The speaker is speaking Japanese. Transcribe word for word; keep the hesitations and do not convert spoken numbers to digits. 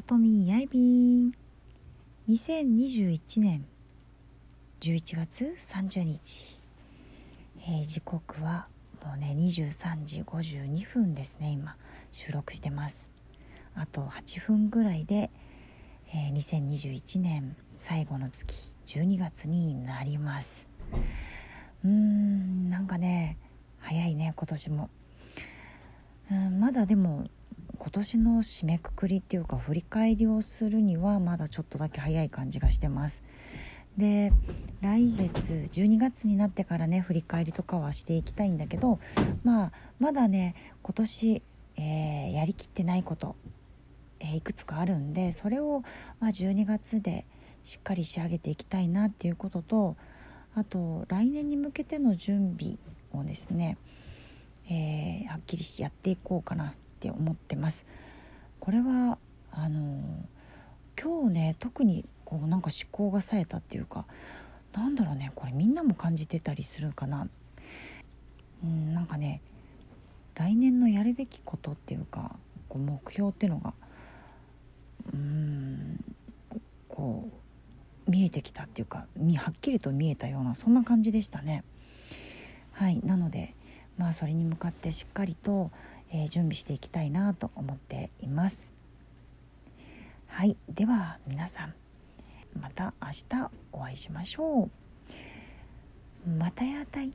さとみやいびんにせんにじゅういちねんじゅういちがつさんじゅうにち、えー、時刻はもうねにじゅうさんじごじゅうにふんですね。今収録してます。あとはちふんぐらいで、えー、にせんにじゅういちねん最後の月じゅうにがつになります。うーんなんかね早いね今年も。うんまだでも今年の締めくくりっていうか振り返りをするにはまだちょっとだけ早い感じがしてます。で来月じゅうにがつになってからね振り返りとかはしていきたいんだけど、まあ、まだね今年、えー、やりきってないこと、えー、いくつかあるんで、それを、まあ、じゅうにがつでしっかり仕上げていきたいなっていうことと、あと来年に向けての準備をですね、えー、はっきりしてやっていこうかなって思ってます。これはあの今日ね特にこうなんか思考が冴えたっていうか、なんだろうねこれみんなも感じてたりするかな。うんなんかね来年のやるべきことっていうかこう目標っていうのがうーんこう見えてきたっていうかはっきりと見えたようなそんな感じでしたね。はいなのでまあそれに向かってしっかりと、えー、準備していきたいなと思っています。はいでは皆さんまた明日お会いしましょう。またやーたい。